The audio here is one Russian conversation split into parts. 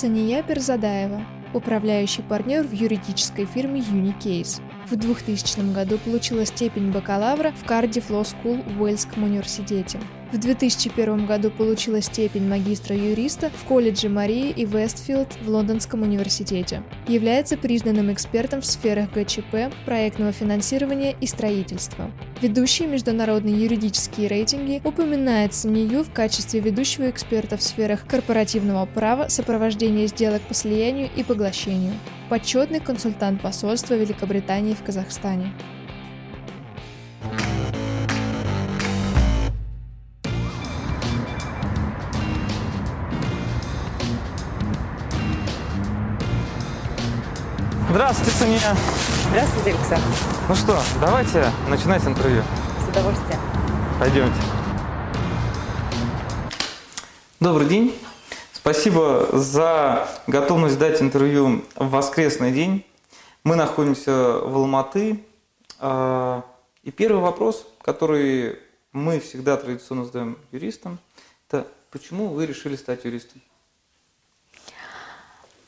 Сания Перзадаева, управляющий партнер в юридической фирме Unicase. В 2000 году получила степень бакалавра в Cardiff Law School в Уэльском университете. В 2001 году получила степень магистра-юриста в колледже Марии и Вестфилд в Лондонском университете. Является признанным экспертом в сферах ГЧП, проектного финансирования и строительства. Ведущие международные юридические рейтинги упоминает СМИЮ в качестве ведущего эксперта в сферах корпоративного права, сопровождения сделок по слиянию и поглощению. Почетный консультант посольства Великобритании в Казахстане. Здравствуйте, Сания. Здравствуйте, Александр. Ну что, давайте начинать интервью. С удовольствием. Пойдемте. Добрый день. Спасибо за готовность дать интервью в воскресный день. Мы находимся в Алматы. И первый вопрос, который мы всегда традиционно задаем юристам, это почему вы решили стать юристом?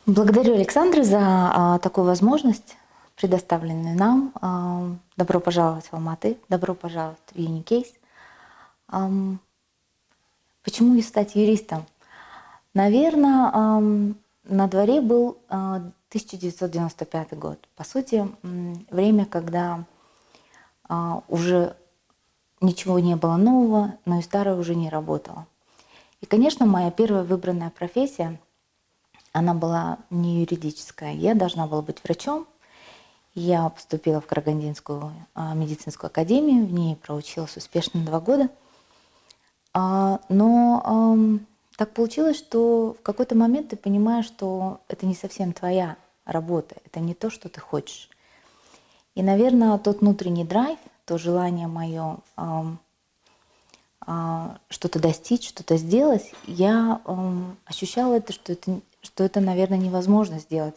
Благодарю, Александр, за такую возможность, предоставленную нам. Добро пожаловать в Алматы, добро пожаловать в Unicase. Почему стать юристом? Наверное, на дворе был 1995 год. По сути, время, когда уже ничего не было нового, но и старое уже не работало. И, конечно, моя первая выбранная профессия, она была не юридическая. Я должна была быть врачом. Я поступила в Карагандинскую медицинскую академию, в ней проучилась успешно 2 года. Но так получилось, что в какой-то момент ты понимаешь, что это не совсем твоя работа, это не то, что ты хочешь. И, наверное, тот внутренний драйв, то желание мое что-то достичь, что-то сделать, я ощущала это, что это, наверное, невозможно сделать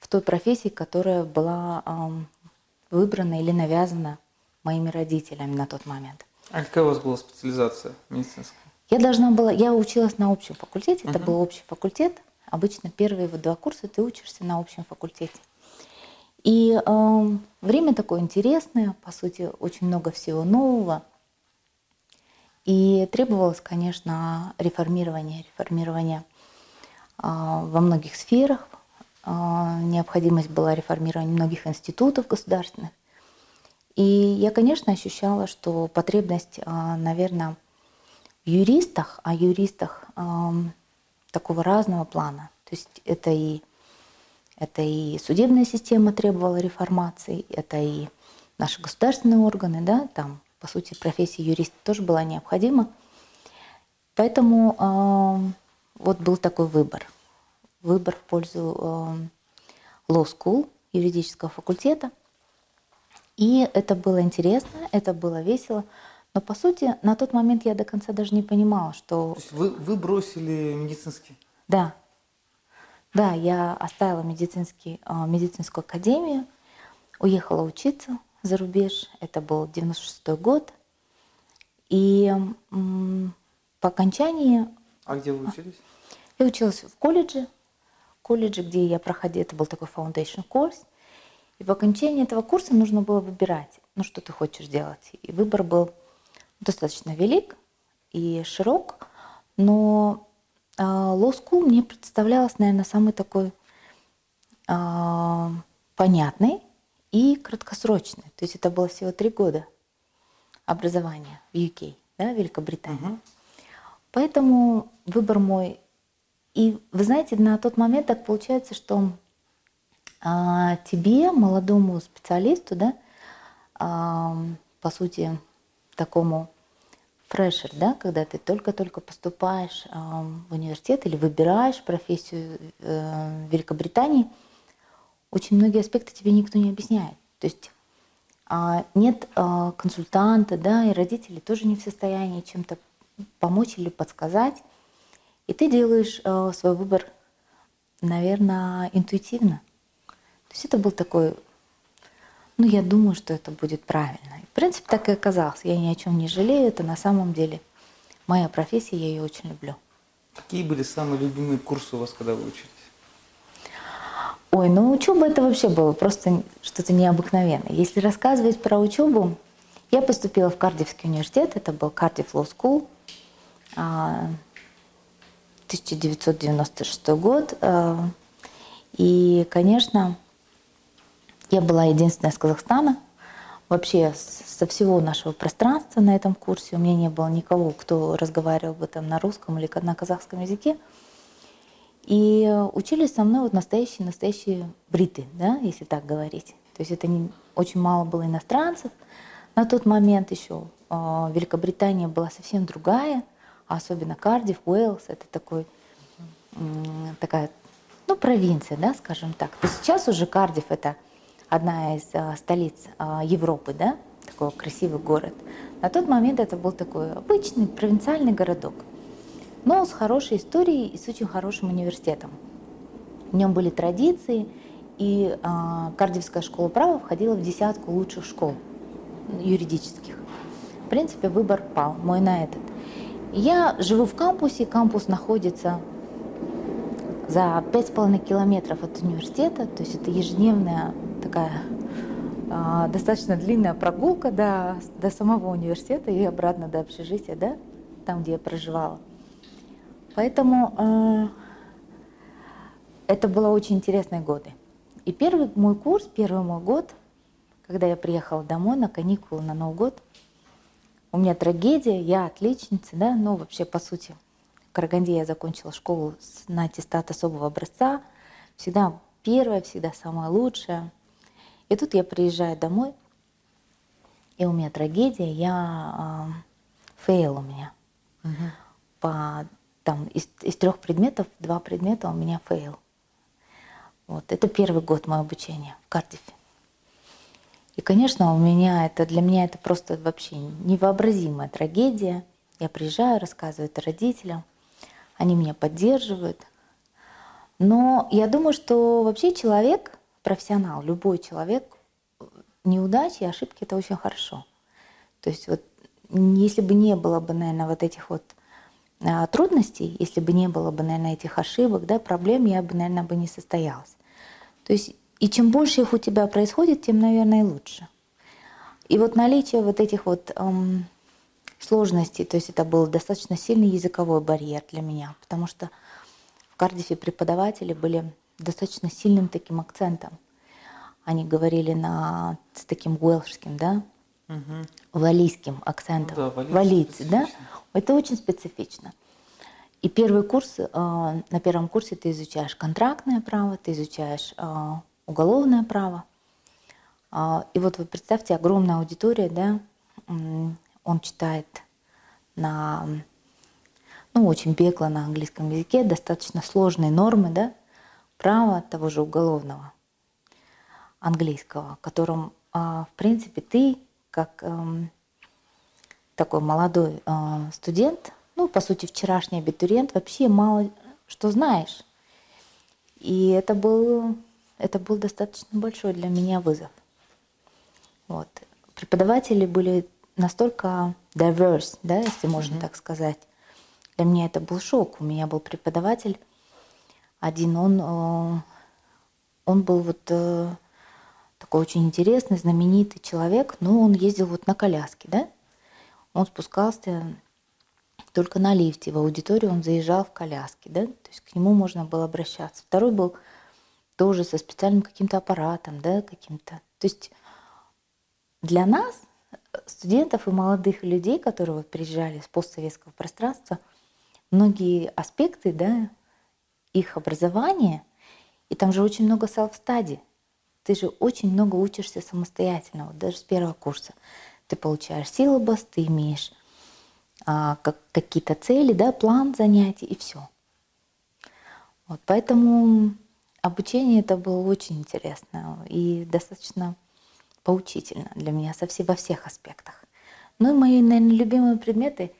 в той профессии, которая была выбрана или навязана моими родителями на тот момент. А какая у вас была специализация медицинская? Я училась на общем факультете, это был общий факультет. Обычно первые 2 курса ты учишься на общем факультете. И время такое интересное, по сути, очень много всего нового. И требовалось, конечно, реформирование во многих сферах. Необходимость была реформирования многих институтов государственных. И я, конечно, ощущала, что потребность, наверное, о юристах такого разного плана. То есть это и судебная система требовала реформации, это и наши государственные органы, да, там, по сути, профессия юриста тоже была необходима. Поэтому вот был такой выбор в пользу Law School, юридического факультета. И это было интересно, это было весело. Но, по сути, на тот момент я до конца даже не понимала, что... То есть вы бросили медицинский? Да. Да, я оставила медицинскую академию, уехала учиться за рубеж. Это был 96-й год. И по окончании... А где вы учились? Я училась в колледже, где я проходила... Это был такой foundation course. И по окончании этого курса нужно было выбирать, что ты хочешь делать. И выбор был достаточно велик и широк, но Law School мне представлялось, наверное, самой такой понятной и краткосрочной. То есть это было всего 3 года образования в UK, да, Великобритании. Поэтому выбор мой. И вы знаете, на тот момент так получается, что тебе, молодому специалисту, да, по сути, такому фрешер, да, когда ты только-только поступаешь в университет или выбираешь профессию Великобритании, очень многие аспекты тебе никто не объясняет. То есть нет консультанта, да, и родители тоже не в состоянии чем-то помочь или подсказать. И ты делаешь свой выбор, наверное, интуитивно. То есть это был такой... я думаю, что это будет правильно. В принципе, так и оказалось. Я ни о чем не жалею. Это на самом деле моя профессия, я ее очень люблю. Какие были самые любимые курсы у вас, когда вы учились? Ой, ну учеба это вообще было просто что-то необыкновенное. Если рассказывать про учебу, я поступила в Кардиффский университет, это был Cardiff Law School, 1996 год. И, конечно, я была единственная из Казахстана. Вообще со всего нашего пространства на этом курсе у меня не было никого, кто разговаривал бы там на русском или на казахском языке. И учились со мной вот настоящие бриты, да, если так говорить. То есть это не, очень мало было иностранцев. На тот момент еще Великобритания была совсем другая, а особенно Кардифф, Уэллс, это такая, ну, провинция, да, скажем так. И сейчас уже Кардифф это одна из столиц Европы, да, такой красивый город. На тот момент это был такой обычный провинциальный городок, но с хорошей историей и с очень хорошим университетом. В нем были традиции, и Кардиффская школа права входила в десятку лучших школ юридических. В принципе, выбор пал мой на этот. Я живу в кампусе, кампус находится за 5,5 километров от университета, то есть это ежедневная такая достаточно длинная прогулка до самого университета и обратно до общежития, да, там, где я проживала. Поэтому это было очень интересные годы. И первый мой год, когда я приехала домой на каникулы, на Новый год, у меня трагедия, я отличница, да, ну вообще по сути. В Караганде я закончила школу на аттестат особого образца, всегда первая, всегда самая лучшая. И тут я приезжаю домой, и у меня трагедия, я фейл у меня. Угу. Из 3 предметов 2 предмета у меня фейл. Вот. Это первый год моего обучения в Кардиффе. И, конечно, для меня это просто вообще невообразимая трагедия. Я приезжаю, рассказываю это родителям, они меня поддерживают. Но я думаю, что вообще человек, профессионал, любой человек, неудачи и ошибки — это очень хорошо. То есть вот если бы не было бы, наверное, вот этих вот трудностей, если бы не было бы, наверное, этих ошибок, да, проблем, я бы, наверное, не состоялась. То есть и чем больше их у тебя происходит, тем, наверное, и лучше. И вот наличие вот этих вот сложностей, то есть это был достаточно сильный языковой барьер для меня, потому что в Кардиффе преподаватели были достаточно сильным таким акцентом. Они говорили с таким уэлшским, да, угу, валийским акцентом. Ну да, валийцы, да? Это очень специфично. И первый курс, на первом курсе ты изучаешь контрактное право, ты изучаешь уголовное право. И вот вы представьте, огромная аудитория, да, он читает очень бегло на английском языке, достаточно сложные нормы, да, права того же уголовного английского, которым, в принципе, ты, как такой молодой студент, ну, по сути, вчерашний абитуриент, вообще мало что знаешь. И это был достаточно большой для меня вызов. Вот. Преподаватели были настолько diverse, да, если можно [S2] Mm-hmm. [S1] Так сказать. Для меня это был шок. У меня был преподаватель один, он был вот такой очень интересный, знаменитый человек, но он ездил вот на коляске, да? Он спускался только на лифте, в аудиторию он заезжал в коляске, да? То есть к нему можно было обращаться. Второй был тоже со специальным каким-то аппаратом, да, каким-то. То есть для нас, студентов и молодых людей, которые вот приезжали с постсоветского пространства, многие аспекты, да, их образования, и там же очень много self-study. Ты же очень много учишься самостоятельно, вот даже с первого курса. Ты получаешь силлабус, ты имеешь какие-то цели, да, план занятий, и все. Вот, поэтому обучение это было очень интересно и достаточно поучительно для меня во всех аспектах. Ну и мои, наверное, любимые предметы,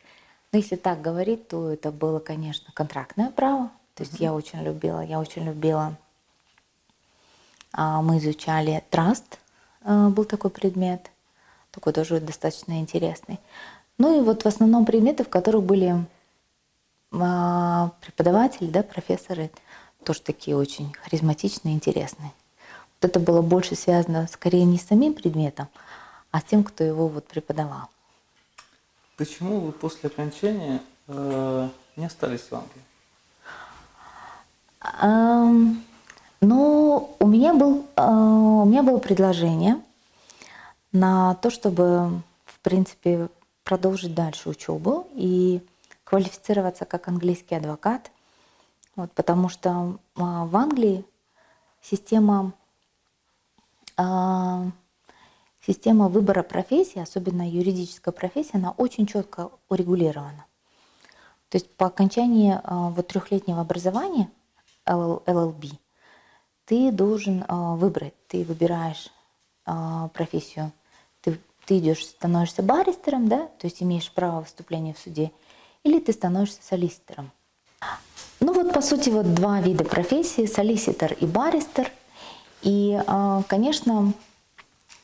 ну, если так говорить, то это было, конечно, контрактное право. То есть я очень любила. Мы изучали траст, был такой предмет, такой тоже достаточно интересный. Ну и вот в основном предметы, в которых были преподаватели, да, профессоры тоже такие очень харизматичные, интересные. Вот это было больше связано скорее не с самим предметом, а с тем, кто его вот преподавал. Почему вы после окончания не остались в Англии? Ну, у меня было предложение на то, чтобы, в принципе, продолжить дальше учебу и квалифицироваться как английский адвокат. Вот, потому что в Англии система выбора профессии, особенно юридическая профессия, она очень четко урегулирована. То есть по окончании вот, трехлетнего образования LLB ты должен выбрать, ты выбираешь профессию, ты идешь, становишься баристером, да, то есть имеешь право вступления в суде, или ты становишься солиситором. Ну вот, по сути, вот два вида профессии, солиситор и баристер. И, конечно,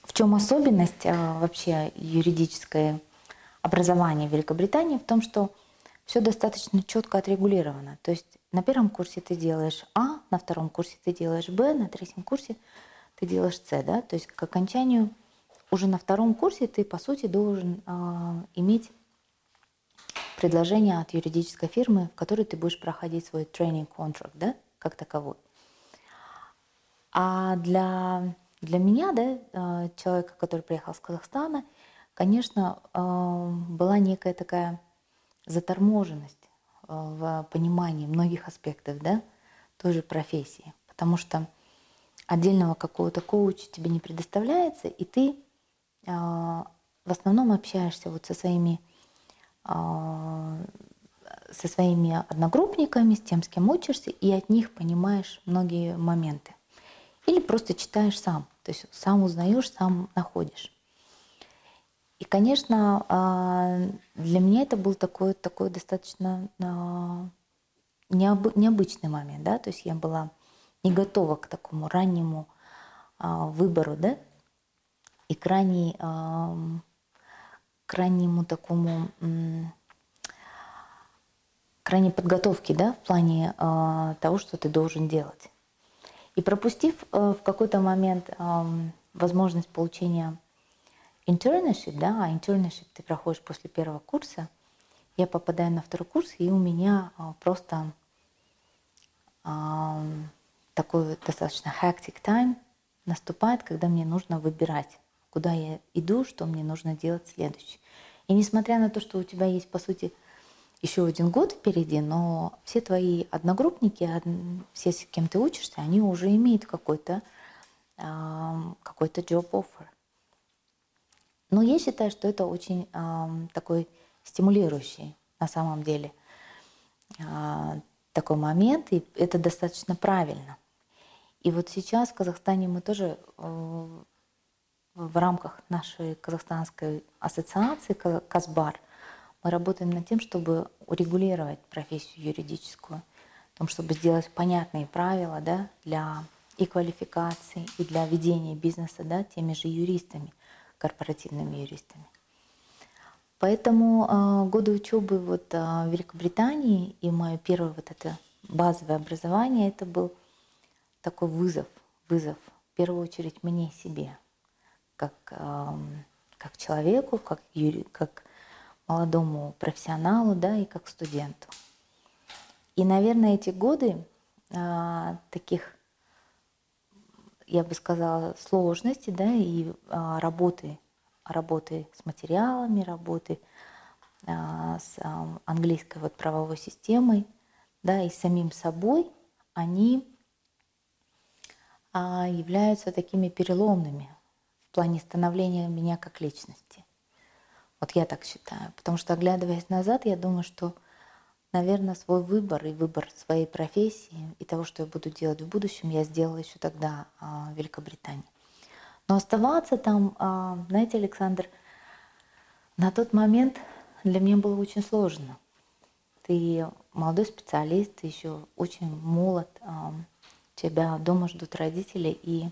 в чем особенность вообще юридическое образование в Великобритании? В том, что все достаточно четко отрегулировано. То есть на первом курсе ты делаешь А, на втором курсе ты делаешь Б, на третьем курсе ты делаешь С. Да? То есть к окончанию уже на втором курсе ты, по сути, должен иметь предложение от юридической фирмы, в которой ты будешь проходить свой тренинг-контракт, да, как таковой. А для меня, да, человека, который приехал с Казахстана, конечно, была некая такая заторможенность в понимании многих аспектов, да, той же профессии, потому что отдельного какого-то коуча тебе не предоставляется, и ты в основном общаешься вот со своими одногруппниками, с тем, с кем учишься, и от них понимаешь многие моменты. Или просто читаешь сам, то есть сам узнаешь, сам находишь. И, конечно, для меня это был такой достаточно необычный момент, да, то есть я была не готова к такому раннему выбору, да, и к ранней подготовке, да, в плане того, что ты должен делать. И пропустив в какой-то момент возможность получения internship, да, а internship ты проходишь после первого курса, я попадаю на второй курс, и у меня просто такой достаточно hectic time наступает, когда мне нужно выбирать, куда я иду, что мне нужно делать следующее. И несмотря на то, что у тебя есть, по сути, еще один год впереди, но все твои одногруппники, все, с кем ты учишься, они уже имеют какой-то job offer. Но я считаю, что это очень такой стимулирующий на самом деле такой момент, и это достаточно правильно. И вот сейчас в Казахстане мы тоже в рамках нашей казахстанской ассоциации КАЗБАР мы работаем над тем, чтобы урегулировать профессию юридическую, чтобы сделать понятные правила, да, для и квалификации, и для ведения бизнеса, да, теми же юристами, корпоративными юристами. Поэтому годы учебы вот, в Великобритании и мое первое вот это базовое образование, это был такой вызов в первую очередь мне и себе, как человеку, как молодому профессионалу, да, и как студенту. И, наверное, эти годы таких, я бы сказала, сложности, да, и работы с материалами, работы с английской вот правовой системой, да, и самим собой, они являются такими переломными в плане становления меня как личности. Вот я так считаю. Потому что, оглядываясь назад, я думаю, что, наверное, свой выбор и выбор своей профессии и того, что я буду делать в будущем, я сделала еще тогда в Великобритании. Но оставаться там, знаете, Александр, на тот момент для меня было очень сложно. Ты молодой специалист, ты еще очень молод, тебя дома ждут родители, и,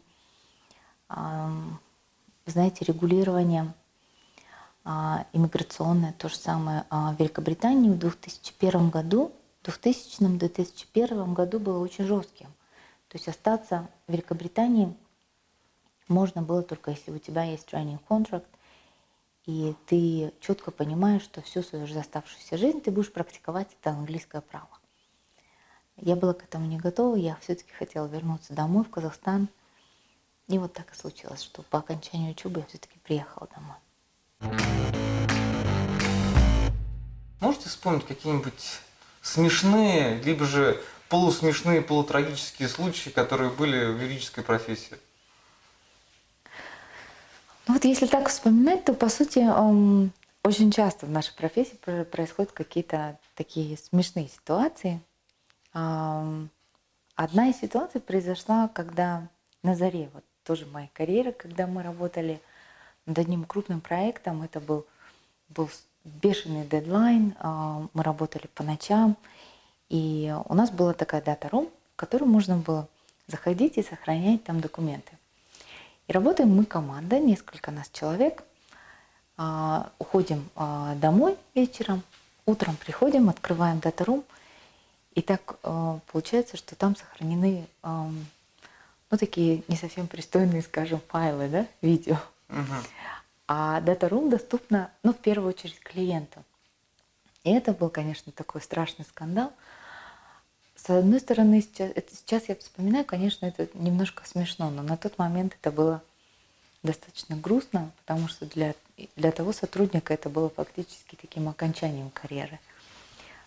знаете, регулирование иммиграционное, то же самое в Великобритании в 2001 году в 2000-2001 году было очень жестким. То есть остаться в Великобритании можно было только если у тебя есть training contract, и ты четко понимаешь, что всю свою оставшуюся жизнь ты будешь практиковать это английское право. Я была к этому не готова, я все-таки хотела вернуться домой, в Казахстан. И вот так и случилось, что по окончанию учебы я все-таки приехала домой. Можете вспомнить какие-нибудь смешные, либо же полусмешные, полутрагические случаи, которые были в юридической профессии? Ну вот если так вспоминать, то, по сути, очень часто в нашей профессии происходят какие-то такие смешные ситуации. Одна из ситуаций произошла, когда на заре вот тоже моей карьеры, когда мы работали над одним крупным проектом, это был бешеный дедлайн, мы работали по ночам, и у нас была такая дата-рум, в которую можно было заходить и сохранять там документы. И работаем мы команда, несколько нас человек, уходим домой вечером, утром приходим, открываем дата-рум, и так получается, что там сохранены такие не совсем пристойные, скажем, файлы, да, видео. Uh-huh. А Data Room доступна, в первую очередь, клиенту. И это был, конечно, такой страшный скандал. С одной стороны, сейчас я вспоминаю, конечно, это немножко смешно, но на тот момент это было достаточно грустно, потому что для того сотрудника это было фактически таким окончанием карьеры.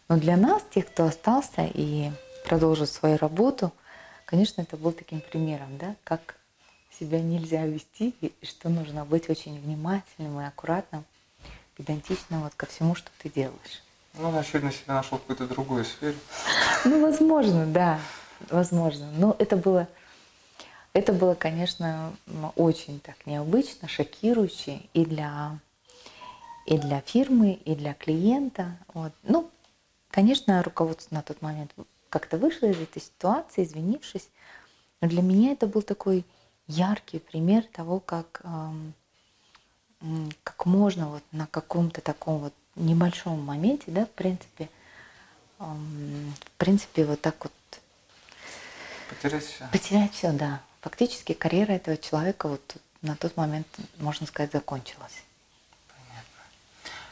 Но для нас, тех, кто остался и продолжил свою работу, конечно, это был таким примером, да, как себя нельзя вести и что нужно быть очень внимательным и аккуратным, педантичным ко всему, что ты делаешь. Он, очевидно, себя нашел в какой-то другой сфере. Возможно, да, возможно. Но это было, конечно, очень так необычно, шокирующе и для фирмы, и для клиента. Конечно, руководство на тот момент как-то вышло из этой ситуации, извинившись. Но для меня это был такой яркий пример того, как можно на каком-то таком небольшом моменте, да, в принципе, потерять все, да. Фактически карьера этого человека на тот момент, можно сказать, закончилась.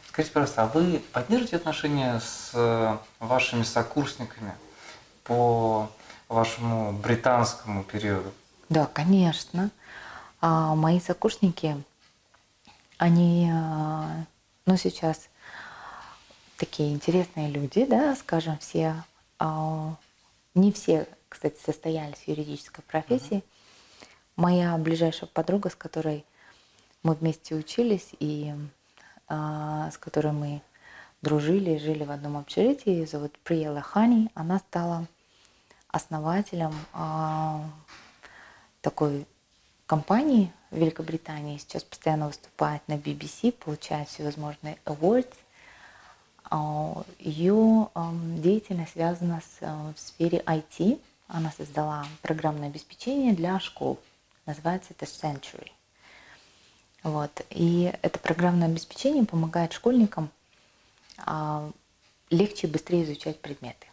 Скажите, пожалуйста, а вы поддерживаете отношения с вашими сокурсниками по вашему британскому периоду? Да, конечно. Мои сокурсники, они, сейчас такие интересные люди, да, скажем, все, не все, кстати, состоялись в юридической профессии. Mm-hmm. Моя ближайшая подруга, с которой мы вместе учились и с которой мы дружили и жили в одном общежитии. Ее зовут Прия Лахани. Она стала основателем такой компании в Великобритании. Сейчас постоянно выступает на BBC, получает всевозможные awards. Ее деятельность связана в сфере IT. Она создала программное обеспечение для школ. Называется это Century. И это программное обеспечение помогает школьникам легче и быстрее изучать предметы.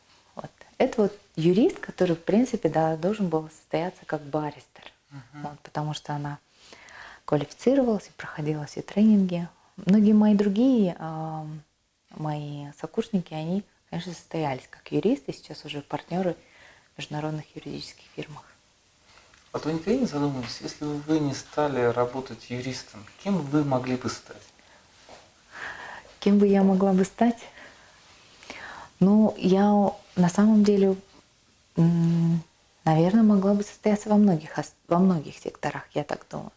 Это юрист, который, в принципе, да, должен был состояться как баристер, uh-huh. Потому что она квалифицировалась и проходила все тренинги. Многие мои другие мои сокурсники, они, конечно, состоялись как юристы, сейчас уже партнеры в международных юридических фирмах. А то никогда не задумывались, если бы вы не стали работать юристом, кем вы могли бы стать? Кем бы я могла бы стать? Я на самом деле, наверное, могла бы состояться во многих секторах, я так думаю.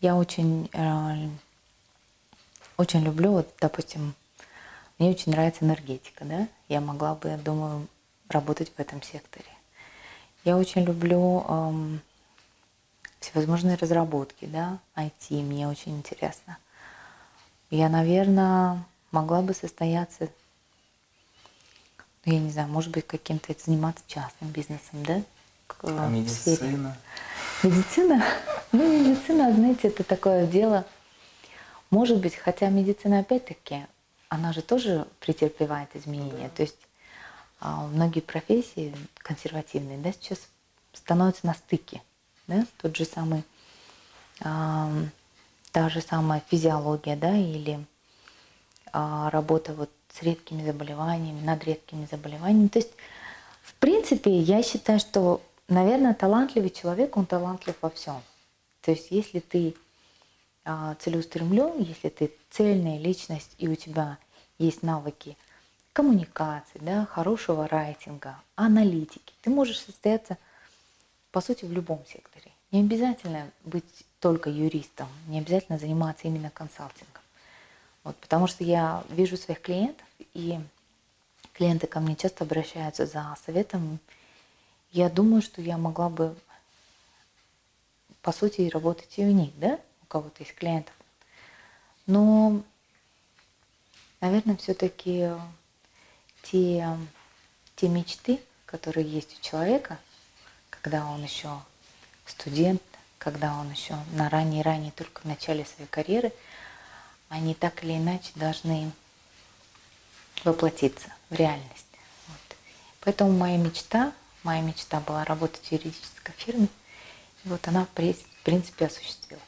Я очень, очень люблю, допустим, мне очень нравится энергетика, да? Я могла бы, я думаю, работать в этом секторе. Я очень люблю всевозможные разработки, да, IT, мне очень интересно. Я, наверное, могла бы состояться, я не знаю, может быть, каким-то заниматься частным бизнесом, да? Медицина. Медицина? Медицина, знаете, это такое дело. Может быть, хотя медицина, опять-таки, она же тоже претерпевает изменения. Да. То есть многие профессии консервативные, да, сейчас становятся на стыке. Да? Тот же самый, та же самая физиология, да, или работа вот с редкими заболеваниями, над редкими заболеваниями. То есть, в принципе, я считаю, что, наверное, талантливый человек, он талантлив во всем. То есть, если ты целеустремлен, если ты цельная личность и у тебя есть навыки коммуникации, да, хорошего райтинга, аналитики, ты можешь состояться, по сути, в любом секторе. Не обязательно быть только юристом, не обязательно заниматься именно консалтингом. Вот, потому что я вижу своих клиентов, и клиенты ко мне часто обращаются за советом. Я думаю, что я могла бы, по сути, работать и у них, да, у кого-то из клиентов. Но, наверное, все-таки те мечты, которые есть у человека, когда он еще студент, когда он еще на ранней-ранней, только в начале своей карьеры, они так или иначе должны воплотиться в реальность. Вот. Поэтому моя мечта была работать в юридической фирме, и вот она, в принципе, осуществилась.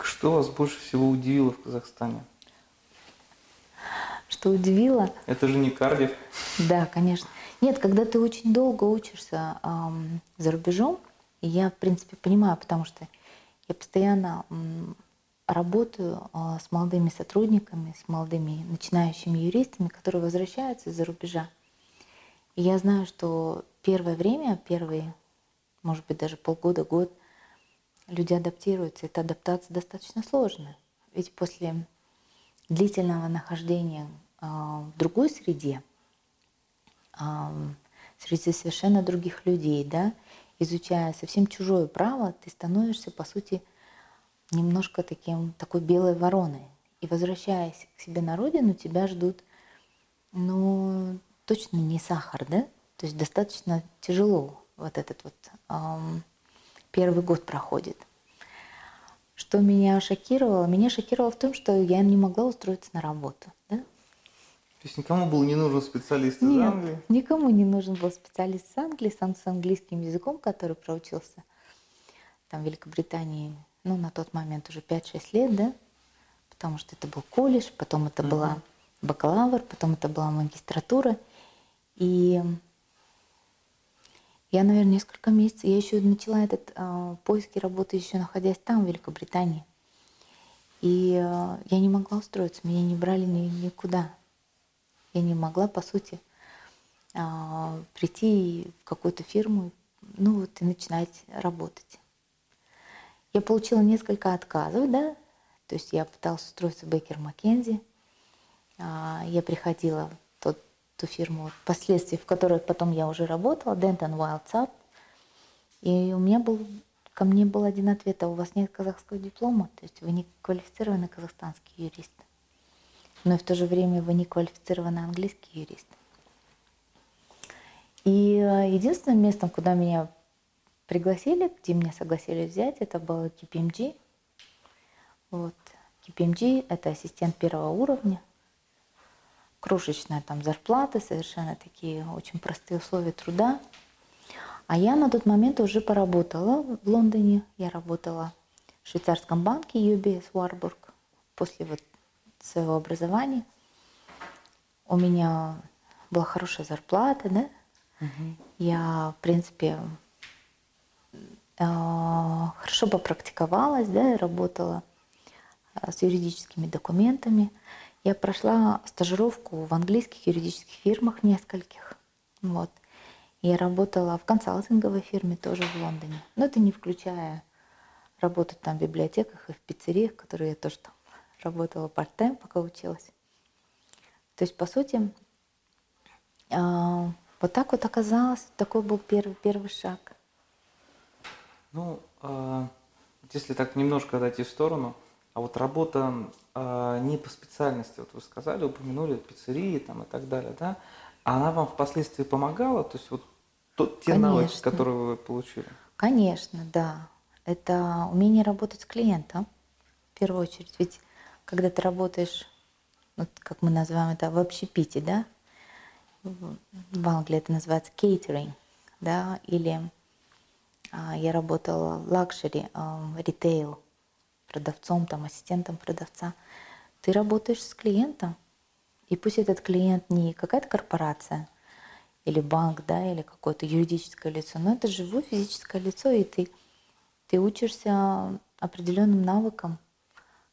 Что вас больше всего удивило в Казахстане? Что удивило? Это же не Кардифф. Да, конечно. Нет, когда ты очень долго учишься за рубежом, я, в принципе, понимаю, потому что я постоянно работаю с молодыми сотрудниками, с молодыми начинающими юристами, которые возвращаются из-за рубежа. И я знаю, что первое время, первые, может быть, даже полгода, год, люди адаптируются. Эта адаптация достаточно сложная. Ведь после длительного нахождения в другой среде, среди совершенно других людей, да, изучая совсем чужое право, ты становишься, по сути, немножко такой белой вороной. И возвращаясь к себе на родину, тебя ждут, ну, точно не сахар, да? То есть достаточно тяжело вот этот вот первый год проходит. Что меня шокировало? Меня шокировало в том, что я не могла устроиться на работу, да? То есть никому был не нужен специалист из Англии? Нет, никому не нужен был специалист из Англии, сам с английским языком, который проучился там в Великобритании, ну, на тот момент уже 5-6 лет, да, потому что это был колледж, потом это была бакалавр, потом это была магистратура. И я, наверное, несколько месяцев, я еще начала этот поиски работы, еще находясь там, в Великобритании. И я не могла устроиться, меня не брали никуда. Я не могла, по сути, прийти в какую-то фирму, ну вот, и начинать работать. Я получила несколько отказов, да, то есть я пыталась устроиться в Baker McKenzie. Я приходила в ту фирму, впоследствии, в которой потом я уже работала, Denton Wilde Sapte. И ко мне был один ответ: а у вас нет казахского диплома, то есть вы не квалифицированный казахстанский юрист. Но и в то же время вы не квалифицированный английский юрист. И единственным местом, куда меня пригласили, где меня согласились взять, это было KPMG. Вот. KPMG – это ассистент первого уровня. Крошечная там зарплата, совершенно такие очень простые условия труда. А я на тот момент уже поработала в Лондоне. Я работала в швейцарском банке UBS Warburg после вот своего образования. У меня была хорошая зарплата, да? Угу. Я, в принципе, хорошо попрактиковалась, да, и работала с юридическими документами. Я прошла стажировку в английских юридических фирмах нескольких. Вот. Я работала в консалтинговой фирме тоже в Лондоне. Но это не включая работу там в библиотеках и в пиццериях, которые я тоже там работала парт-тайм, пока училась. То есть, по сути, вот так вот оказалось. Такой был первый шаг. Ну, если так немножко отойти в сторону, а вот работа не по специальности, вот вы сказали, упомянули пиццерии там и так далее, да? Она вам впоследствии помогала? То есть вот те навыки, которые вы получили? Конечно, да. Это умение работать с клиентом в первую очередь. Ведь когда ты работаешь вот как мы называем это в общепите, да, в Англии это называется catering, да, или я работала в лакшери, ритейл, продавцом, там, ассистентом продавца. Ты работаешь с клиентом, и пусть этот клиент не какая-то корпорация или банк, да, или какое-то юридическое лицо, но это живое физическое лицо, и ты учишься определенным навыкам,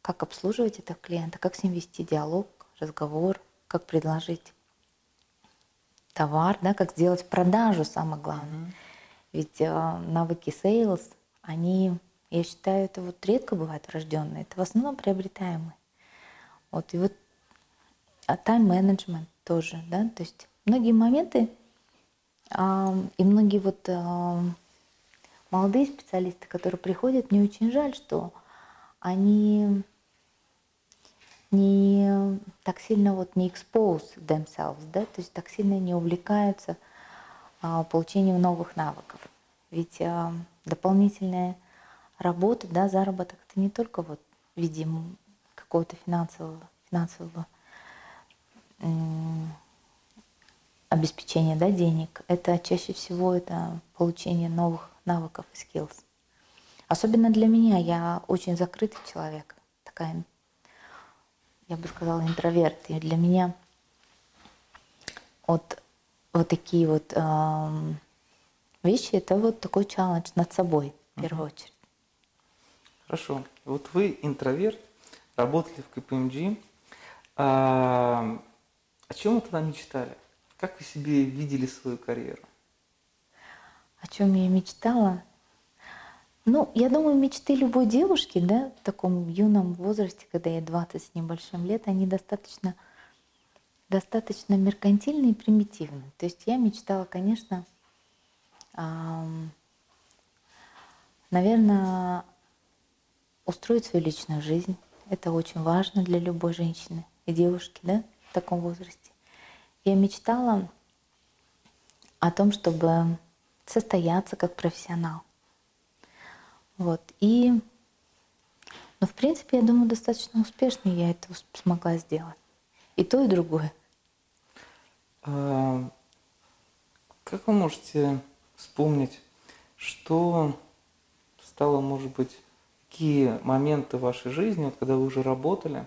как обслуживать этого клиента, как с ним вести диалог, разговор, как предложить товар, да, как сделать продажу, самое главное. Ведь навыки sales, они, я считаю, это вот редко бывают врожденные, это в основном приобретаемые. Вот, и вот тайм-менеджмент тоже, да, то есть многие моменты и многие вот молодые специалисты, которые приходят, мне очень жаль, что они не так сильно вот не expose themselves, да, то есть так сильно не увлекаются получением новых навыков. Ведь дополнительная работа, да, заработок, это не только вот в виде какого-то финансового обеспечения, да, денег. Это чаще всего это получение новых навыков и skills. Особенно для меня, я очень закрытый человек, такая, я бы сказала, интроверт. И для меня вот такие вот вещи, это вот такой челлендж над собой, в первую очередь. Хорошо. Вот вы интроверт, работали в KPMG. О чем вы тогда мечтали? Как вы себе видели свою карьеру? О чем я мечтала? Ну, я думаю, мечты любой девушки, да, в таком юном возрасте, когда ей 20 с небольшим лет, они достаточно меркантильны и примитивны. То есть я мечтала, конечно, наверное, устроить свою личную жизнь. Это очень важно для любой женщины и девушки, да, в таком возрасте. Я мечтала о том, чтобы состояться как профессионал. Вот. И, ну, в принципе, я думаю, достаточно успешно я это смогла сделать. И то, и другое. Как вы можете вспомнить, что стало, может быть, какие моменты в вашей жизни, вот когда вы уже работали,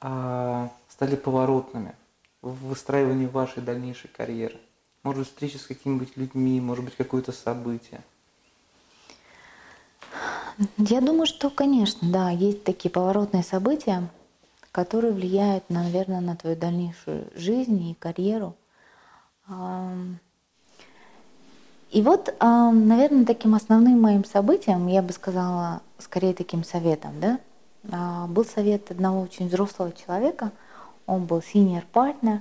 стали поворотными в выстраивании вашей дальнейшей карьеры? Может быть, встреча с какими-нибудь людьми, может быть, какое-то событие? Я думаю, что, конечно, да, есть такие поворотные события, которые влияют, наверное, на твою дальнейшую жизнь и карьеру. И вот, наверное, таким основным моим событием, я бы сказала, скорее таким советом, да, был совет одного очень взрослого человека. Он был senior partner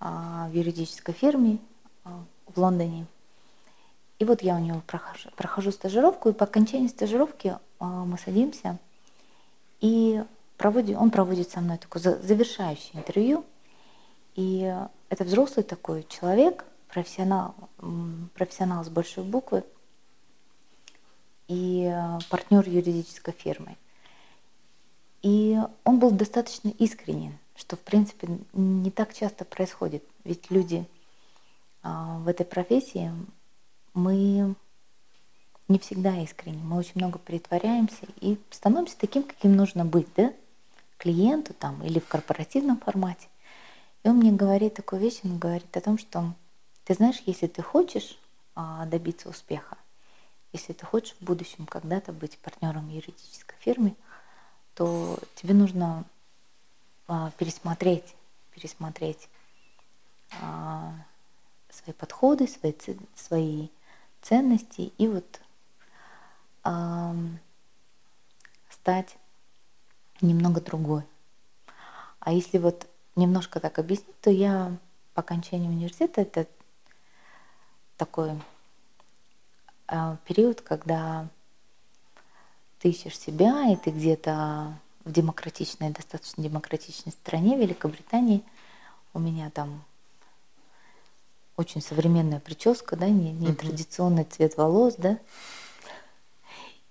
в юридической фирме в Лондоне. И вот я у него прохожу стажировку, и по окончании стажировки мы садимся, и он проводит со мной такое завершающее интервью. И это взрослый такой человек, профессионал с большой буквы и партнер юридической фирмы. И он был достаточно искренен, что, в принципе, не так часто происходит. Ведь люди в этой профессии, мы не всегда искренни, мы очень много притворяемся и становимся таким, каким нужно быть, да, клиенту там или в корпоративном формате. И он мне говорит такую вещь, он говорит о том, что ты знаешь, если ты хочешь добиться успеха, если ты хочешь в будущем когда-то быть партнером юридической фирмы, то тебе нужно пересмотреть свои подходы, свои ценности и вот стать немного другой. А если вот немножко так объяснить, то я по окончании университета, это такой период, когда ты ищешь себя, и ты где-то в достаточно демократичной стране, Великобритании. У меня там очень современная прическа, да, нетрадиционный цвет волос, да.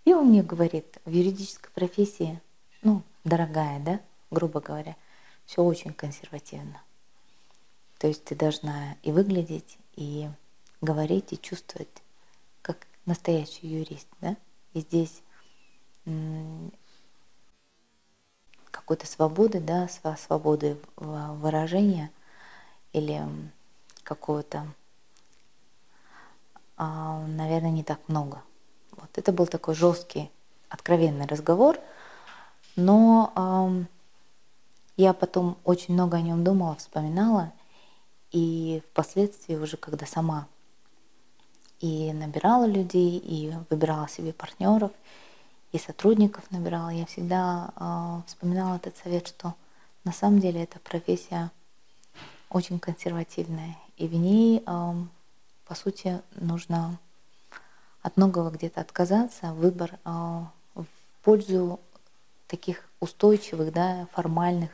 И он мне говорит, в юридической профессии, ну, дорогая, да, грубо говоря, все очень консервативно. То есть ты должна и выглядеть, и говорить, и чувствовать, как настоящий юрист, да? И здесь какой-то свободы, да, свободы выражения или какого-то, наверное, не так много. Вот. Это был такой жесткий, откровенный разговор, но я потом очень много о нем думала, вспоминала, и впоследствии уже, когда сама и набирала людей, и выбирала себе партнеров, и сотрудников набирала, я всегда вспоминала этот совет, что на самом деле эта профессия очень консервативная, и в ней, по сути, нужно от многого где-то отказаться, выбор в пользу таких устойчивых, да, формальных,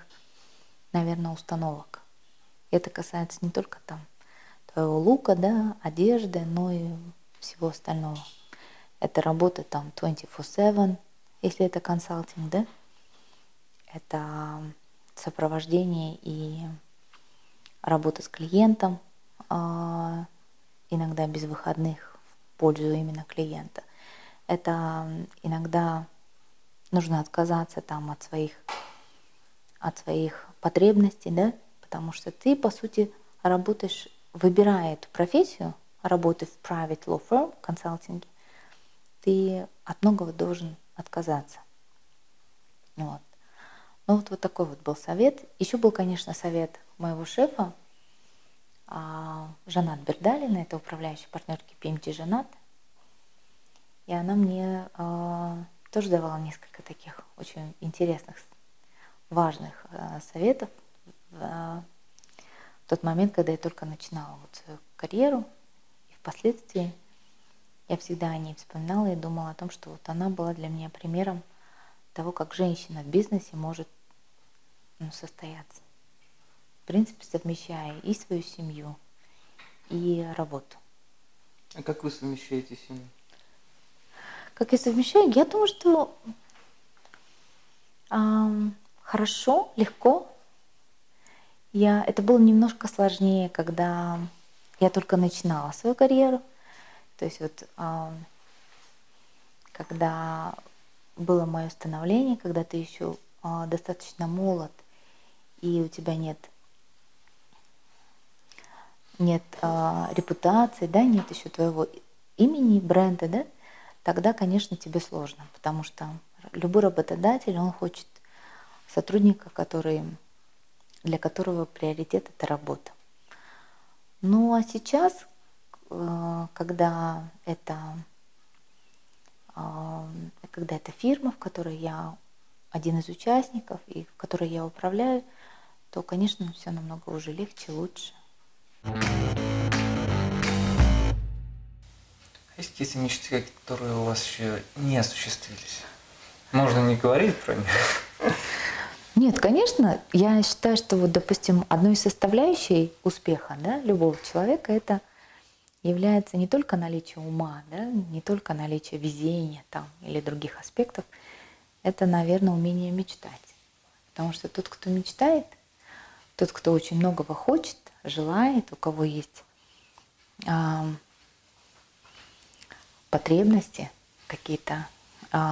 наверное, установок. Это касается не только там твоего лука, да, одежды, но и всего остального. Это работа там 24/7, если это консалтинг, да? Это сопровождение и работа с клиентом, иногда без выходных в пользу именно клиента. Это иногда нужно отказаться там от своих потребностей, да? Потому что ты, по сути, работаешь, выбирая эту профессию, работы в private law firm, консалтинге, ты от многого должен отказаться. Вот. Ну вот такой вот был совет. Еще был, конечно, совет моего шефа Жанат Бердалина, это управляющий партнер KPMG Жанат. И она мне тоже давала несколько таких очень интересных, важных советов в тот момент, когда я только начинала вот свою карьеру. И впоследствии я всегда о ней вспоминала и думала о том, что вот она была для меня примером того, как женщина в бизнесе может, ну, состояться. В принципе, совмещая и свою семью, и работу. А как вы совмещаете семью? Как я совмещаю? Я думаю, что хорошо, легко. Это было немножко сложнее, когда я только начинала свою карьеру. То есть вот когда было мое становление, когда ты еще достаточно молод, и у тебя нет репутации, да, нет еще твоего имени, бренда, да, тогда, конечно, тебе сложно, потому что любой работодатель, он хочет сотрудника, для которого приоритет — это работа. Ну а сейчас, когда это фирма, в которой я один из участников и в которой я управляю, то, конечно, все намного уже легче, лучше. Есть какие-то мечты, которые у вас еще не осуществились? Можно не говорить про них? Нет, конечно, я считаю, что вот, допустим, одной из составляющей успеха, да, любого человека — это является не только наличие ума, да, не только наличие везения там, или других аспектов, это, наверное, умение мечтать. Потому что тот, кто мечтает, тот, кто очень многого хочет, желает, у кого есть потребности, какие-то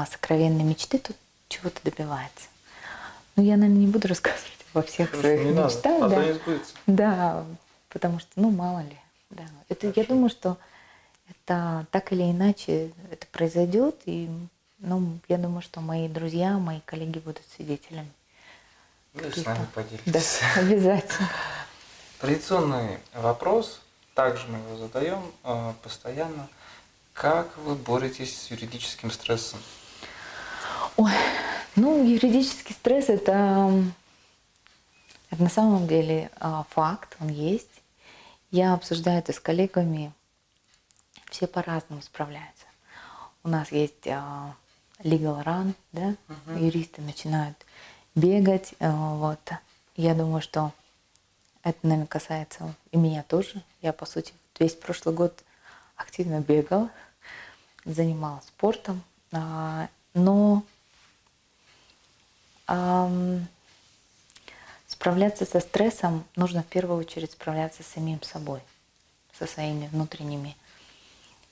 сокровенные мечты, тот чего-то добивается. Но я, наверное, не буду рассказывать обо всех своих мечтах. А да, не сбудется. Да, потому что, ну, мало ли. Да. Это, я думаю, что это так или иначе это произойдет, и, ну, я думаю, что мои друзья, мои коллеги будут свидетелями. Ну, с нами поделитесь. Да, обязательно. Традиционный вопрос, также мы его задаем постоянно. Как вы боретесь с юридическим стрессом? Ой, ну, юридический стресс — это на самом деле факт, он есть. Я обсуждаю это с коллегами, все по-разному справляются. У нас есть legal run, да? Юристы начинают бегать. Вот. Я думаю, что это, наверное, касается и меня тоже. Я, по сути, весь прошлый год активно бегала, занималась спортом. Но Справляться со стрессом нужно в первую очередь справляться с самим собой, со своими внутренними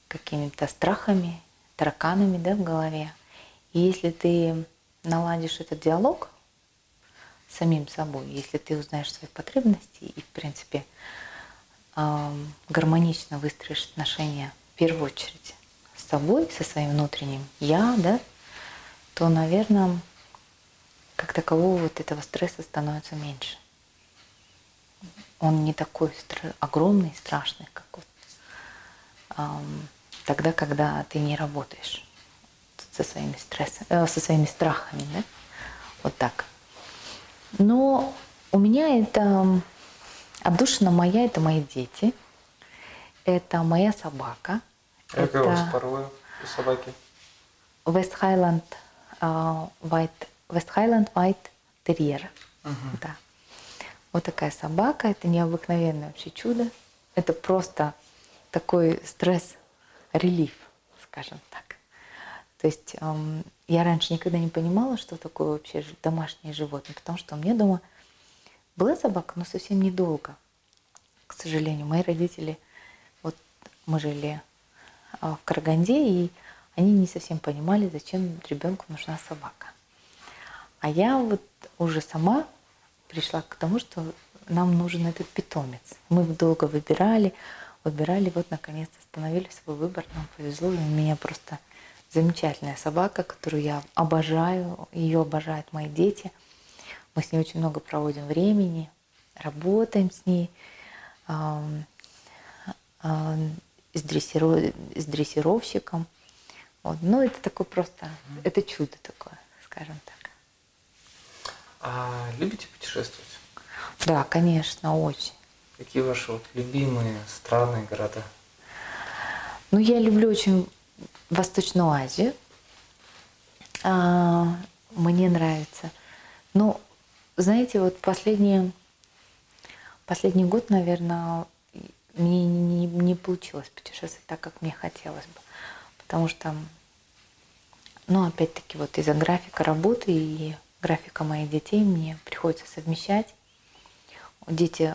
какими-то страхами, тараканами, да, в голове. И если ты наладишь этот диалог с самим собой, если ты узнаешь свои потребности и, в принципе, гармонично выстроишь отношения в первую очередь с собой, со своим внутренним «я», да, то, наверное, как такового вот этого стресса становится меньше. Он не такой огромный, страшный, как вот тогда, когда ты не работаешь со своими страхами, да? Вот так. Но у меня это отдушина моя, это мои дети, это моя собака. Какая у вас пароль у собаки? West Highland White Terrier. Uh-huh. Да. Вот такая собака. Это необыкновенное вообще чудо. Это просто такой стресс-релиф, скажем так. То есть я раньше никогда не понимала, что такое вообще домашние животные, потому что у меня дома была собака, но совсем недолго. К сожалению, мои родители, вот мы жили в Караганде, и они не совсем понимали, зачем ребенку нужна собака. А я вот уже сама пришла к тому, что нам нужен этот питомец. Мы долго выбирали, вот наконец-то остановили свой выбор. Нам повезло, у меня просто замечательная собака, которую я обожаю, ее обожают мои дети. Мы с ней очень много проводим времени, работаем с ней, с дрессировщиком. Вот. Ну, это такое просто, это чудо такое, скажем так. А любите путешествовать? Да, конечно, очень. Какие ваши вот любимые страны, города? Ну, я люблю очень Восточную Азию. Мне нравится. Ну, знаете, вот последний год, наверное, мне не получилось путешествовать так, как мне хотелось бы. Потому что, ну, опять-таки, вот из-за графика работы и графика моих детей мне приходится совмещать. Дети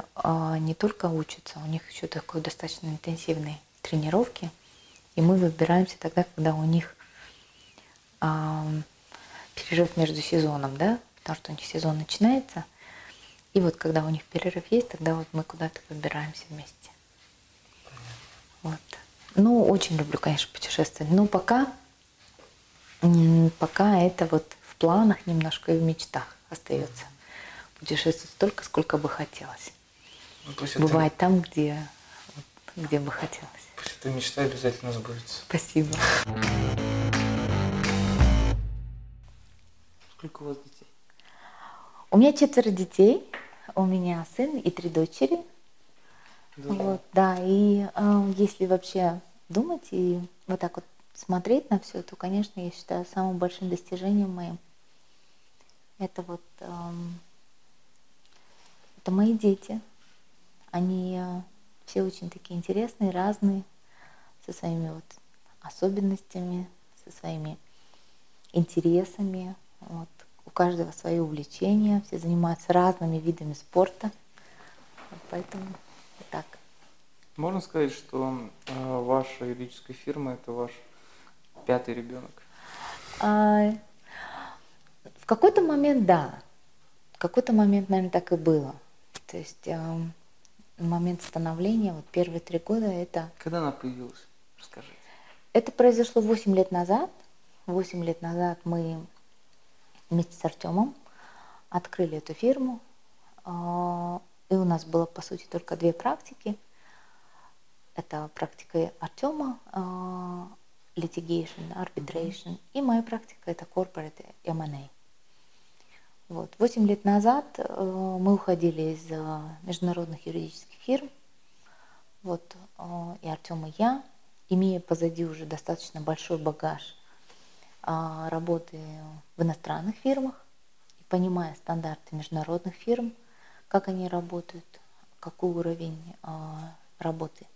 не только учатся, у них еще такой достаточно интенсивные тренировки. И мы выбираемся тогда, когда у них перерыв между сезоном, да, потому что у них сезон начинается. И вот когда у них перерыв есть, тогда вот мы куда-то выбираемся вместе. Вот. Ну, очень люблю, конечно, путешествовать, но пока это вот в планах немножко и в мечтах остается. Путешествовать столько, сколько бы хотелось. Ну, бывает это... там, где бы хотелось. Пусть эта мечта обязательно сбудется. Спасибо. Сколько у вас детей? У меня 4 детей. У меня сын и 3 дочери. Да. Вот, да, и если вообще думать и вот так вот смотреть на все, то, конечно, я считаю, самым большим достижением моим это вот это мои дети. Они все очень такие интересные, разные, со своими вот особенностями, со своими интересами. Вот. У каждого свои увлечения, все занимаются разными видами спорта, вот поэтому... Так. Можно сказать, что ваша юридическая фирма – это ваш 5-й ребенок? В какой-то момент, да. В какой-то момент, наверное, так и было. То есть момент становления, вот первые 3 года – это… Когда она появилась? Расскажите. Это произошло 8 лет назад. 8 лет назад мы вместе с Артёмом открыли эту фирму. И у нас было, по сути, только 2 практики. Это практика Артёма, Litigation, Arbitration, и моя практика – это Corporate M&A. Вот. 8 лет назад мы уходили из международных юридических фирм. Вот, и Артём, и я, имея позади уже достаточно большой багаж работы в иностранных фирмах, и понимая стандарты международных фирм, как они работают, какой уровень работы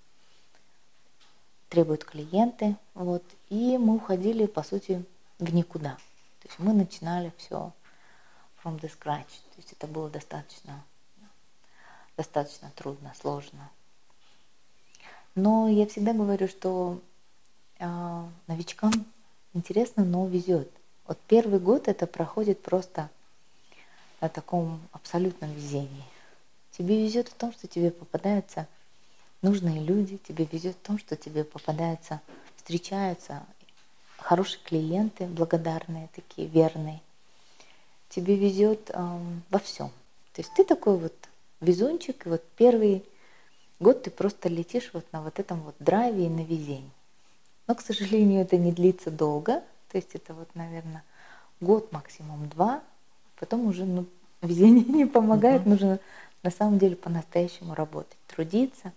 требуют клиенты. Вот. И мы уходили, по сути, в никуда. То есть мы начинали все from the scratch. То есть это было достаточно достаточно трудно, сложно. Но я всегда говорю, что новичкам интересно, но везет. Вот первый год это проходит просто на таком абсолютном везении. Тебе везет в том, что тебе попадаются нужные люди, тебе везет в том, что тебе попадаются, встречаются хорошие клиенты, благодарные такие, верные. Тебе везет во всем. То есть ты такой вот везунчик, и вот первый год ты просто летишь вот на вот этом вот драйве и на везении. Но, к сожалению, это не длится долго. То есть это вот, наверное, год, максимум два. Потом уже везение не помогает. Mm-hmm. Нужно на самом деле по-настоящему работать, трудиться.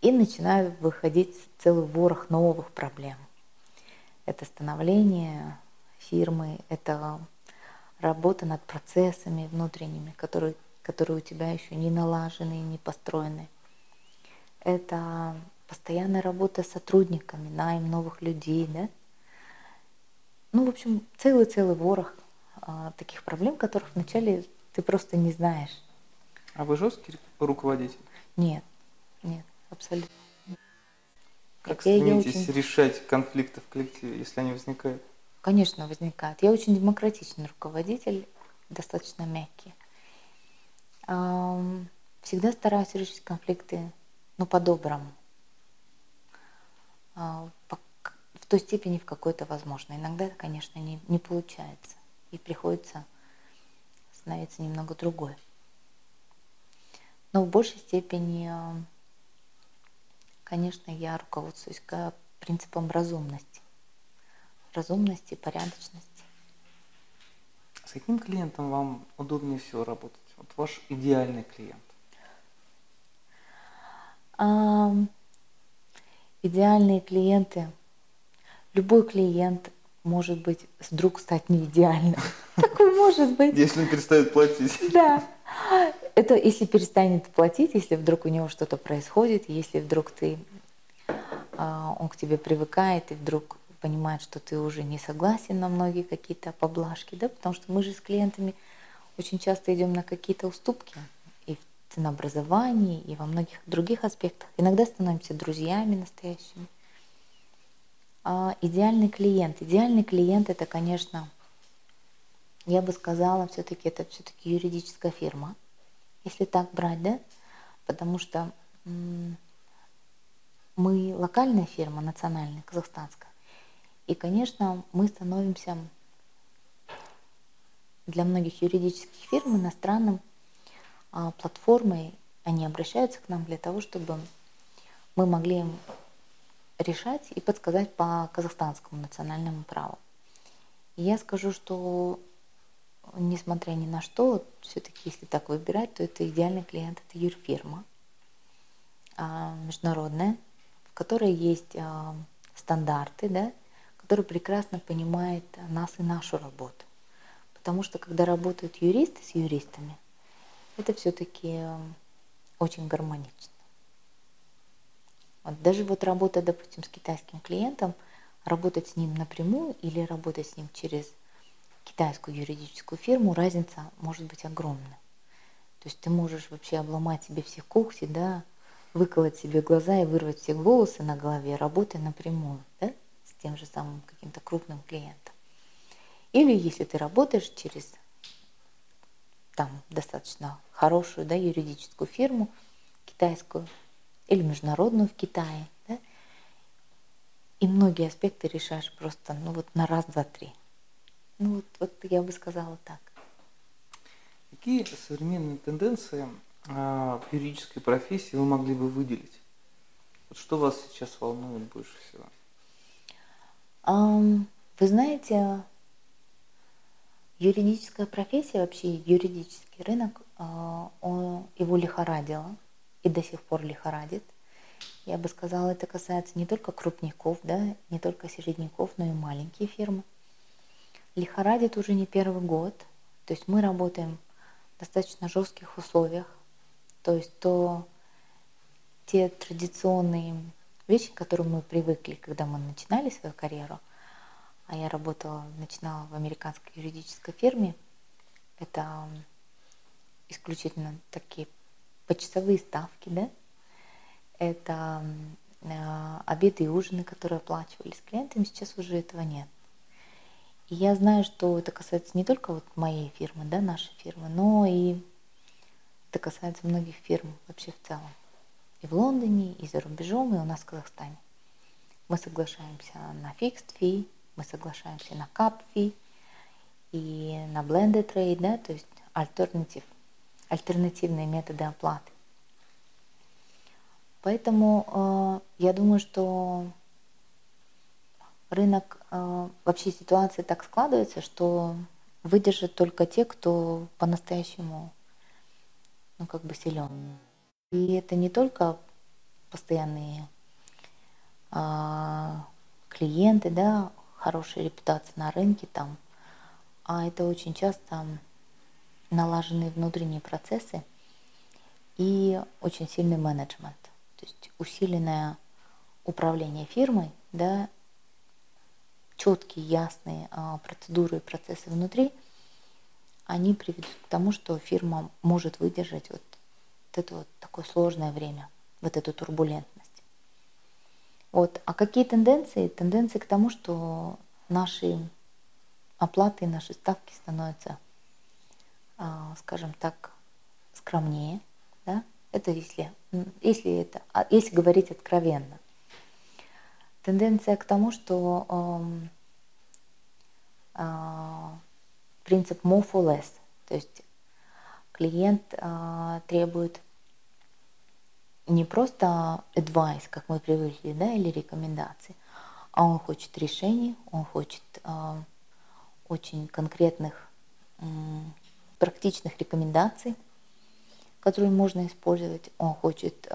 И начинает выходить целый ворох новых проблем. Это становление фирмы, это работа над процессами внутренними, которые у тебя еще не налажены, не построены. Это постоянная работа с сотрудниками, найм новых людей, да? Ну, в общем, целый ворох таких проблем, которых вначале ты просто не знаешь. А вы жесткий руководитель? Нет, абсолютно. Как стремитесь решать конфликты в коллективе, если они возникают? Конечно, возникают. Я очень демократичный руководитель, достаточно мягкий. Всегда стараюсь решить конфликты, но по-доброму. В той степени, в какой это возможно. Иногда это, конечно, не получается. И приходится становиться немного другой. Но в большей степени, конечно, я руководствуюсь принципом разумности. Разумности, порядочности. С каким клиентом вам удобнее всего работать? Вот ваш идеальный клиент. Идеальные клиенты. Любой клиент может быть вдруг стать неидеальным. Такой может быть. Если он перестанет платить. Да. Это если перестанет платить, если вдруг у него что-то происходит, если вдруг он к тебе привыкает и вдруг понимает, что ты уже не согласен на многие какие-то поблажки, да, потому что мы же с клиентами очень часто идем на какие-то уступки и в ценообразовании, и во многих других аспектах. Иногда становимся друзьями настоящими. Идеальный клиент. Идеальный клиент это, конечно, я бы сказала, все-таки это все-таки юридическая фирма, если так брать, да? Потому что мы локальная фирма, национальная, казахстанская. И, конечно, мы становимся для многих юридических фирм иностранным платформой. Они обращаются к нам для того, чтобы мы могли им решать и подсказать по казахстанскому национальному праву. И я скажу, что несмотря ни на что, все-таки если так выбирать, то это идеальный клиент, это юрфирма международная, в которой есть стандарты, да, которые прекрасно понимают нас и нашу работу. Потому что когда работают юристы с юристами, это все-таки очень гармонично. Вот даже вот работа, допустим, с китайским клиентом, работать с ним напрямую или работать с ним через китайскую юридическую фирму, разница может быть огромна. То есть ты можешь вообще обломать себе все когти, да, выколоть себе глаза и вырвать все волосы на голове, работая напрямую, да, с тем же самым каким-то крупным клиентом. Или если ты работаешь через там достаточно хорошую, да, юридическую фирму, китайскую, или международную в Китае, да? И многие аспекты решаешь просто, ну вот на раз, два, три. Ну вот я бы сказала так. Какие современные тенденции в юридической профессии вы могли бы выделить? Вот что вас сейчас волнует больше всего? Вы знаете, юридическая профессия, вообще юридический рынок, его лихорадило. И до сих пор лихорадит. Я бы сказала, это касается не только крупников, да, не только середняков, но и маленькие фирмы. Лихорадит уже не первый год. То есть мы работаем в достаточно жестких условиях. То есть те традиционные вещи, к которым мы привыкли, когда мы начинали свою карьеру, а я начинала в американской юридической фирме, это исключительно такие почасовые ставки, да? Это обеды и ужины, которые оплачивались клиентами, сейчас уже этого нет. И я знаю, что это касается не только вот моей фирмы, да, нашей фирмы, но и это касается многих фирм вообще в целом. И в Лондоне, и за рубежом, и у нас в Казахстане. Мы соглашаемся на fixed fee, мы соглашаемся на cap fee и на blended rate, да, то есть альтернативные методы оплаты. Поэтому я думаю, что рынок, вообще ситуация так складывается, что выдержат только те, кто по-настоящему, ну, как бы силен. И это не только постоянные клиенты, да, хорошая репутация на рынке там, а это очень часто налаженные внутренние процессы и очень сильный менеджмент. То есть усиленное управление фирмой, да, четкие, ясные процедуры и процессы внутри, они приведут к тому, что фирма может выдержать вот это вот такое сложное время, вот эту турбулентность. Вот. А какие тенденции? Тенденции к тому, что наши оплаты, наши ставки становятся, скажем так, скромнее, да? Это если говорить откровенно. Тенденция к тому, что принцип more for less, то есть клиент требует не просто advice, как мы привыкли, да, или рекомендации, а он хочет решений, он хочет очень конкретных, практичных рекомендаций, которые можно использовать. Он хочет,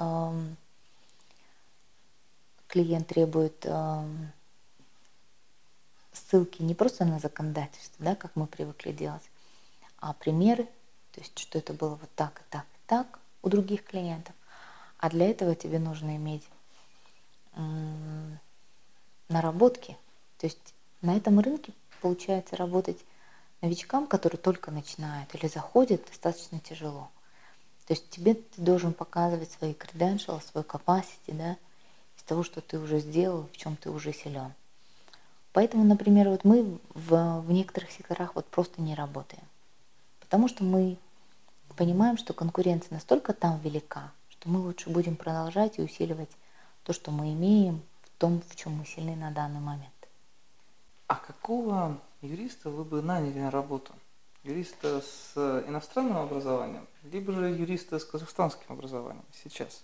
клиент требует ссылки не просто на законодательство, да, как мы привыкли делать, а примеры, то есть что это было вот так и так и так у других клиентов. А для этого тебе нужно иметь наработки. То есть на этом рынке получается работать новичкам, которые только начинают или заходят, достаточно тяжело. То есть тебе ты должен показывать свои credentials, свой capacity, да, из того, что ты уже сделал, в чем ты уже силен. Поэтому, например, вот мы в некоторых секторах вот просто не работаем. Потому что мы понимаем, что конкуренция настолько там велика, что мы лучше будем продолжать и усиливать то, что мы имеем, в том, в чем мы сильны на данный момент. А какого юриста вы бы наняли на работу? Юриста с иностранным образованием, либо же юриста с казахстанским образованием сейчас?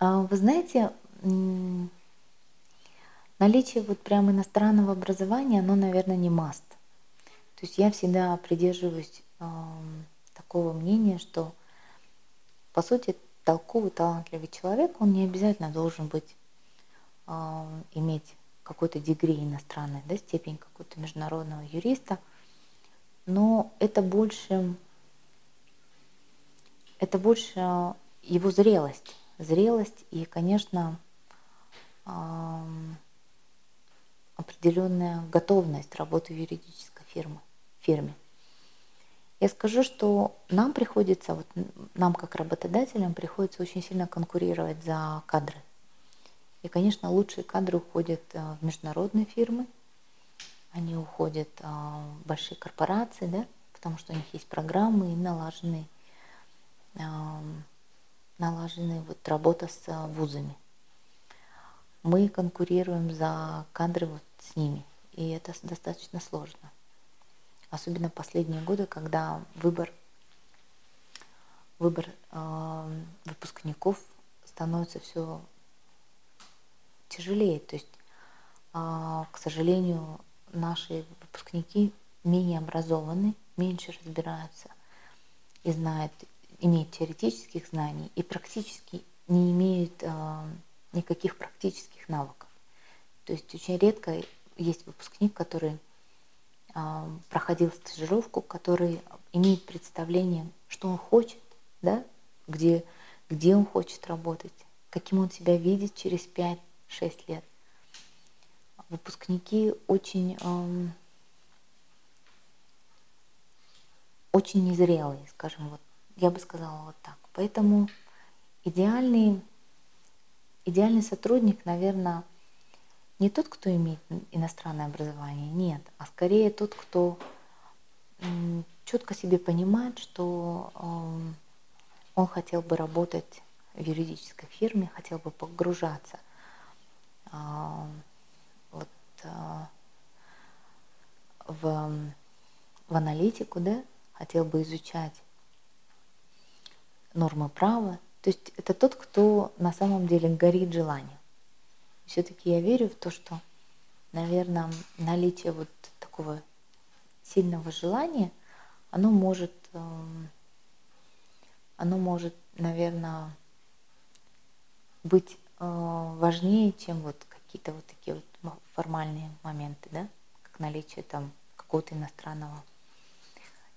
Вы знаете, наличие вот прям иностранного образования, оно, наверное, не must. То есть я всегда придерживаюсь такого мнения, что, по сути, толковый, талантливый человек, он не обязательно должен быть, иметь какой-то degree иностранной, да, степень какого-то международного юриста. Но это больше его зрелость и, конечно, определенная готовность работы в юридической фирме. Я скажу, что нам как работодателям приходится очень сильно конкурировать за кадры. И, конечно, лучшие кадры уходят в международные фирмы. Они уходят в большие корпорации, да, потому что у них есть программы и налаженная вот работа с вузами. Мы конкурируем за кадры вот с ними, и это достаточно сложно. Особенно последние годы, когда выбор выпускников становится все тяжелее. То есть, к сожалению, наши выпускники менее образованы, меньше разбираются и имеют теоретических знаний и практически не имеют никаких практических навыков. То есть очень редко есть выпускник, который проходил стажировку, который имеет представление, что он хочет, да? Где он хочет работать, каким он себя видит через 5-6 лет. Выпускники очень очень незрелый, скажем, вот, я бы сказала вот так. Поэтому идеальный сотрудник, наверное, не тот, кто имеет иностранное образование, нет, а скорее тот, кто четко себе понимает, что он хотел бы работать в юридической фирме, хотел бы погружаться в аналитику, да, хотел бы изучать нормы права. То есть это тот, кто на самом деле горит желанием. Все-таки я верю в то, что, наверное, наличие вот такого сильного желания, оно может, наверное, быть важнее, чем вот какие-то вот такие вот формальные моменты, да, как наличие там какого-то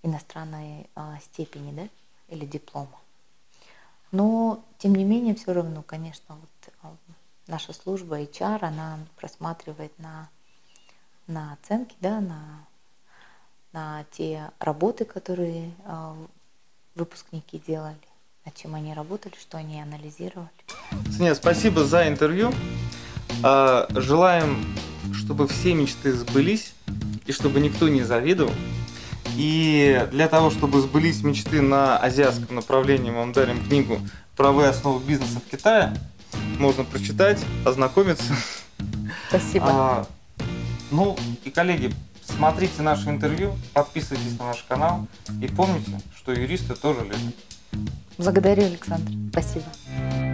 иностранной степени, да, или диплома. Но, тем не менее, все равно, конечно, вот наша служба HR, она просматривает на оценки, да, на те работы, которые выпускники делали, над чем они работали, что они анализировали. Саня, спасибо за интервью. Желаем, чтобы все мечты сбылись, и чтобы никто не завидовал. И для того, чтобы сбылись мечты на азиатском направлении, мы вам дарим книгу «Правовые основы бизнеса в Китае». Можно прочитать, ознакомиться. Спасибо. И, коллеги, смотрите наше интервью, подписывайтесь на наш канал и помните, что юристы тоже любят. Благодарю, Александр. Спасибо.